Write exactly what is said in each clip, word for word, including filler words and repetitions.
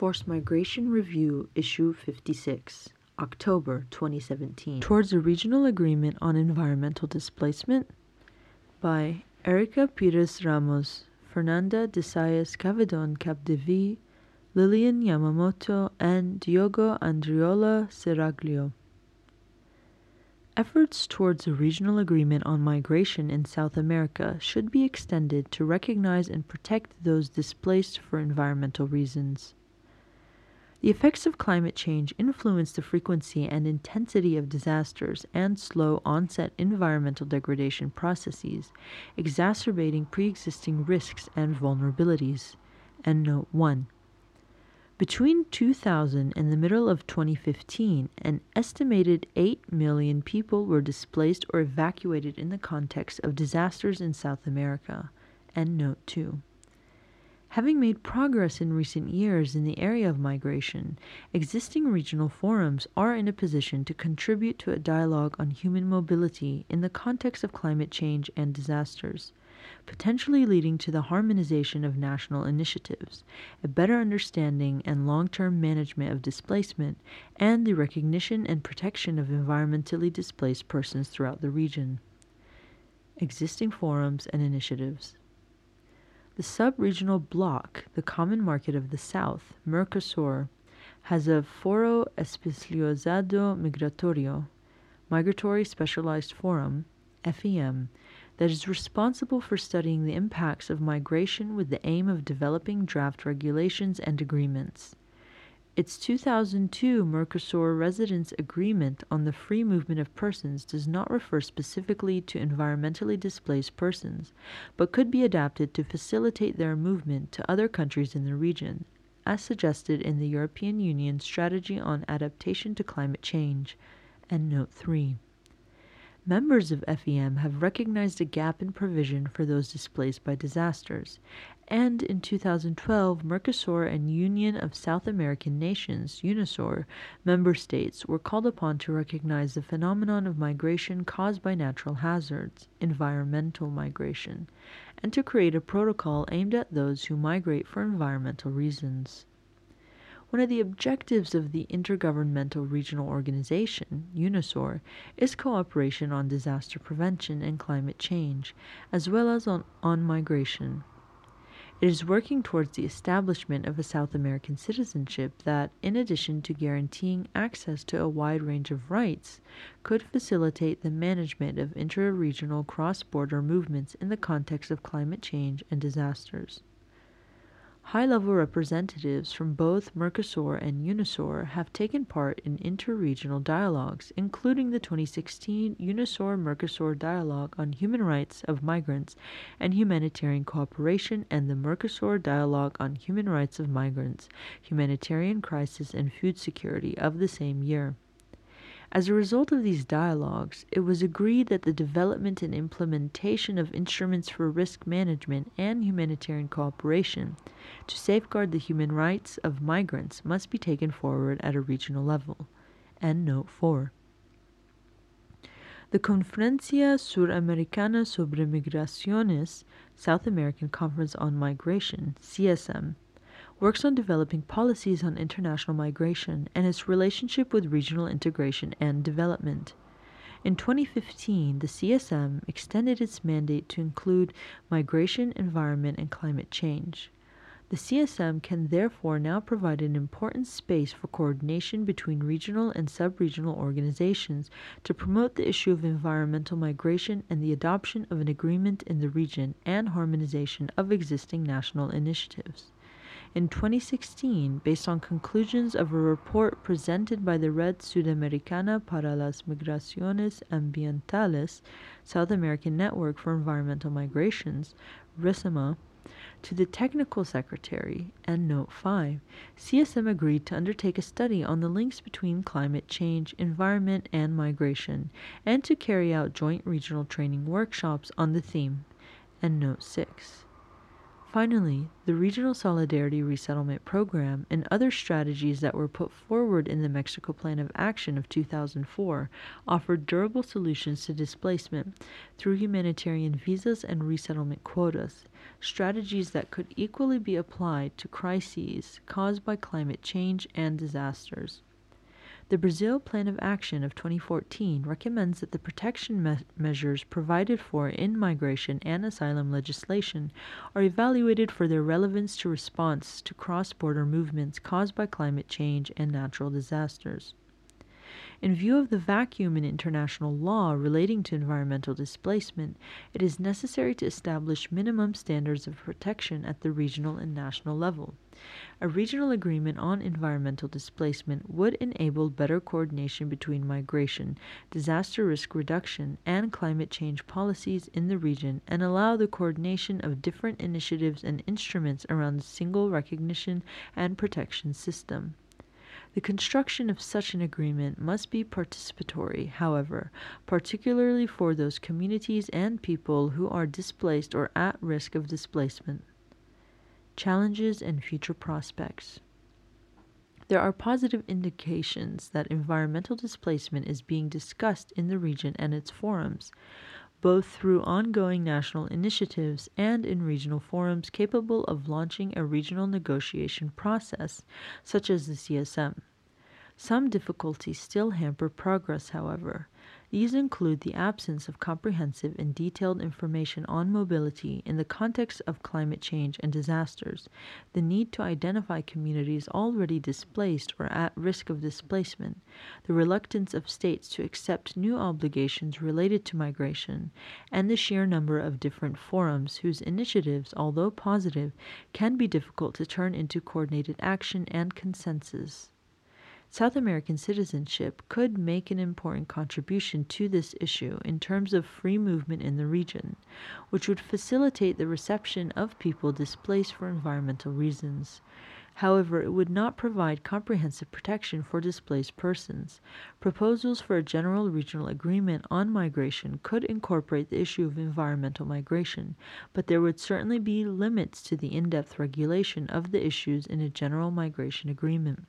Forced Migration Review, Issue fifty-six, October twenty seventeen. Towards a Regional Agreement on Environmental Displacement by Erika Pires Ramos, Fernanda de Salles Cavedon-Capdeville, Lillian Yamamoto, and Diogo Andreola Serraglio. Efforts towards a regional agreement on migration in South America should be extended to recognize and protect those displaced for environmental reasons. The effects of climate change influence the frequency and intensity of disasters and slow onset environmental degradation processes, exacerbating pre-existing risks and vulnerabilities. End note one. Between two thousand and the middle of twenty fifteen, an estimated eight million people were displaced or evacuated in the context of disasters in South America. End note two. Having made progress in recent years in the area of migration, existing regional forums are in a position to contribute to a dialogue on human mobility in the context of climate change and disasters, potentially leading to the harmonization of national initiatives, a better understanding and long-term management of displacement, and the recognition and protection of environmentally displaced persons throughout the region. Existing forums and initiatives. The sub-regional bloc, the Common Market of the South, Mercosur, has a Foro Especializado Migratorio, Migratory Specialized Forum, F E M, that is responsible for studying the impacts of migration with the aim of developing draft regulations and agreements. Its two thousand two Mercosur Residents Agreement on the Free Movement of Persons does not refer specifically to environmentally displaced persons, but could be adapted to facilitate their movement to other countries in the region, as suggested in the European Union's Strategy on Adaptation to Climate Change. End note three. Members of F E M have recognized a gap in provision for those displaced by disasters, and in two thousand twelve, Mercosur and Union of South American Nations, UNASUR, member states were called upon to recognize the phenomenon of migration caused by natural hazards, environmental migration, and to create a protocol aimed at those who migrate for environmental reasons. One of the objectives of the Intergovernmental Regional Organization, UNASUR, is cooperation on disaster prevention and climate change, as well as on, on migration. It is working towards the establishment of a South American citizenship that, in addition to guaranteeing access to a wide range of rights, could facilitate the management of intra-regional cross-border movements in the context of climate change and disasters. High-level representatives from both Mercosur and UNASUR have taken part in interregional dialogues, including the twenty sixteen UNASUR-Mercosur Dialogue on Human Rights of Migrants and Humanitarian Cooperation and the Mercosur Dialogue on Human Rights of Migrants, Humanitarian Crisis and Food Security of the same year. As a result of these dialogues, it was agreed that the development and implementation of instruments for risk management and humanitarian cooperation to safeguard the human rights of migrants must be taken forward at a regional level. End note four. The Conferencia Suramericana sobre Migraciones, South American Conference on Migration, C S M, works on developing policies on international migration and its relationship with regional integration and development. In twenty fifteen, the C S M extended its mandate to include migration, environment, and climate change. The C S M can therefore now provide an important space for coordination between regional and sub-regional organizations to promote the issue of environmental migration and the adoption of an agreement in the region and harmonization of existing national initiatives. In twenty sixteen, based on conclusions of a report presented by the Red Sudamericana para las Migraciones Ambientales, South American Network for Environmental Migrations, RISEMA, to the Technical Secretary, and Note five, C S M agreed to undertake a study on the links between climate change, environment, and migration, and to carry out joint regional training workshops on the theme, and Note six. Finally, the Regional Solidarity Resettlement Program and other strategies that were put forward in the Mexico Plan of Action of two thousand four offered durable solutions to displacement through humanitarian visas and resettlement quotas, strategies that could equally be applied to crises caused by climate change and disasters. The Brazil Plan of Action of twenty fourteen recommends that the protection me- measures provided for in migration and asylum legislation are evaluated for their relevance to response to cross-border movements caused by climate change and natural disasters. In view of the vacuum in international law relating to environmental displacement, it is necessary to establish minimum standards of protection at the regional and national level. A regional agreement on environmental displacement would enable better coordination between migration, disaster risk reduction, and climate change policies in the region and allow the coordination of different initiatives and instruments around a single recognition and protection system. The construction of such an agreement must be participatory, however, particularly for those communities and people who are displaced or at risk of displacement. Challenges and future prospects. There are positive indications that environmental displacement is being discussed in the region and its forums, both through ongoing national initiatives and in regional forums capable of launching a regional negotiation process, such as the C S M. Some difficulties still hamper progress, however. These include the absence of comprehensive and detailed information on mobility in the context of climate change and disasters, the need to identify communities already displaced or at risk of displacement, the reluctance of states to accept new obligations related to migration, and the sheer number of different forums whose initiatives, although positive, can be difficult to turn into coordinated action and consensus. South American citizenship could make an important contribution to this issue in terms of free movement in the region, which would facilitate the reception of people displaced for environmental reasons. However, it would not provide comprehensive protection for displaced persons. Proposals for a general regional agreement on migration could incorporate the issue of environmental migration, but there would certainly be limits to the in-depth regulation of the issues in a general migration agreement.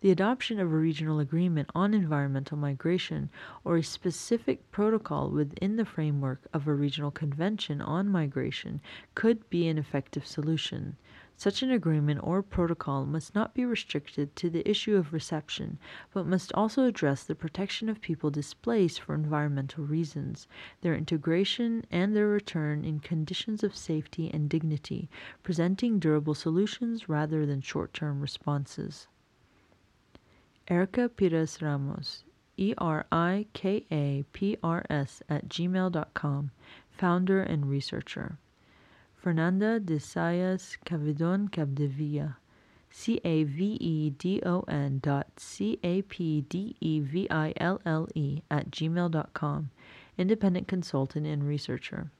The adoption of a regional agreement on environmental migration or a specific protocol within the framework of a regional convention on migration could be an effective solution. Such an agreement or protocol must not be restricted to the issue of reception, but must also address the protection of people displaced for environmental reasons, their integration and their return in conditions of safety and dignity, presenting durable solutions rather than short-term responses. Erika Pires Ramos, E R I K A P R S at gmail dot com, founder and researcher. Fernanda de Salles Cavedon-Capdeville, C-A-V-E-D-O-N dot C-A-P-D-E-V-I-L-L-E at gmail dot com, independent consultant and researcher.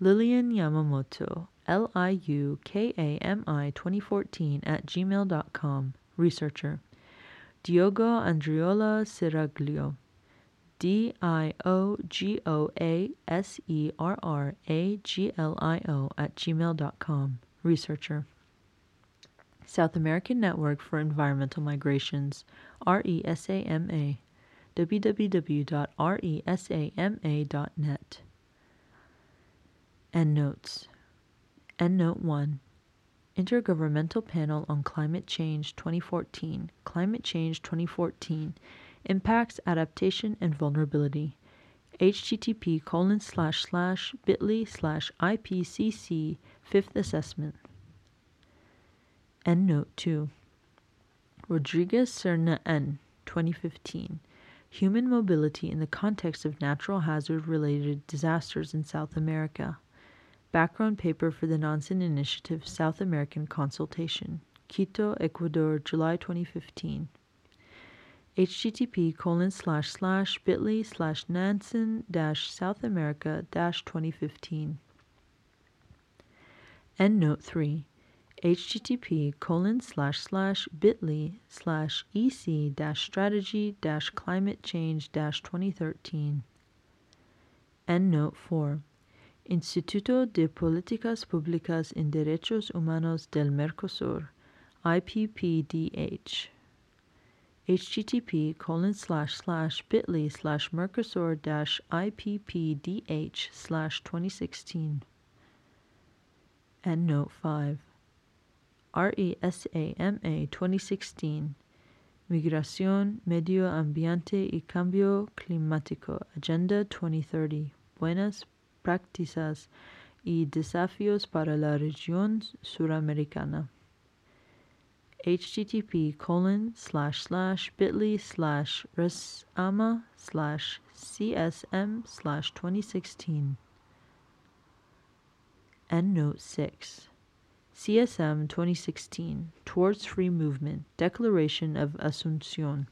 Lillian Yamamoto, L I U K A M I twenty fourteen at gmail dot com, researcher. Diogo Andreola Serraglio, D I O G O A S E R R A G L I O at gmail dot com, researcher. South American Network for Environmental Migrations, RESAMA, w w w dot resama dot net. Endnotes. Endnote one. Intergovernmental Panel on Climate Change twenty fourteen, Climate Change twenty fourteen, Impacts, Adaptation, and Vulnerability. H T T P colon slash slash bit.ly slash IPCC Fifth Assessment. Endnote two. Rodriguez Serna N, twenty fifteen. Human Mobility in the Context of Natural Hazard-Related Disasters in South America. Background paper for the Nansen Initiative South American Consultation, Quito, Ecuador, July twenty fifteen. H T T P colon slash slash bit.ly slash Nansen dash South America dash twenty fifteen. Endnote three. H T T P colon slash slash bit.ly slash EC dash strategy dash climate change dash twenty thirteen. Endnote four. Instituto de Políticas Públicas en Derechos Humanos del Mercosur, I P P D H. H T T P colon slash slash bit dot l y slash mercosur dash I P P D H slash twenty sixteen. And note five. RESAMA twenty sixteen. Migración, Medio Ambiente y Cambio Climático. Agenda twenty thirty. Buenas prácticas y desafíos para la región suramericana. Http colon slash slash bit.ly slash resama slash csm slash 2016. Endnote six. C S M twenty sixteen, Towards Free Movement, Declaration of Asunción.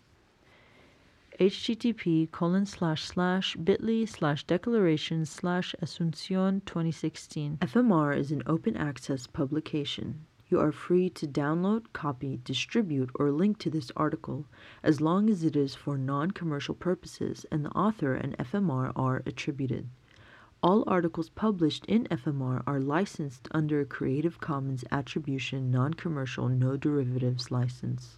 Http colon slash slash bit.ly slash declaration slash asunción twenty sixteen. F M R is an open access publication. You are free to download, copy, distribute, or link to this article, as long as it is for non-commercial purposes and the author and F M R are attributed. All articles published in F M R are licensed under a Creative Commons Attribution Non-Commercial No Derivatives License.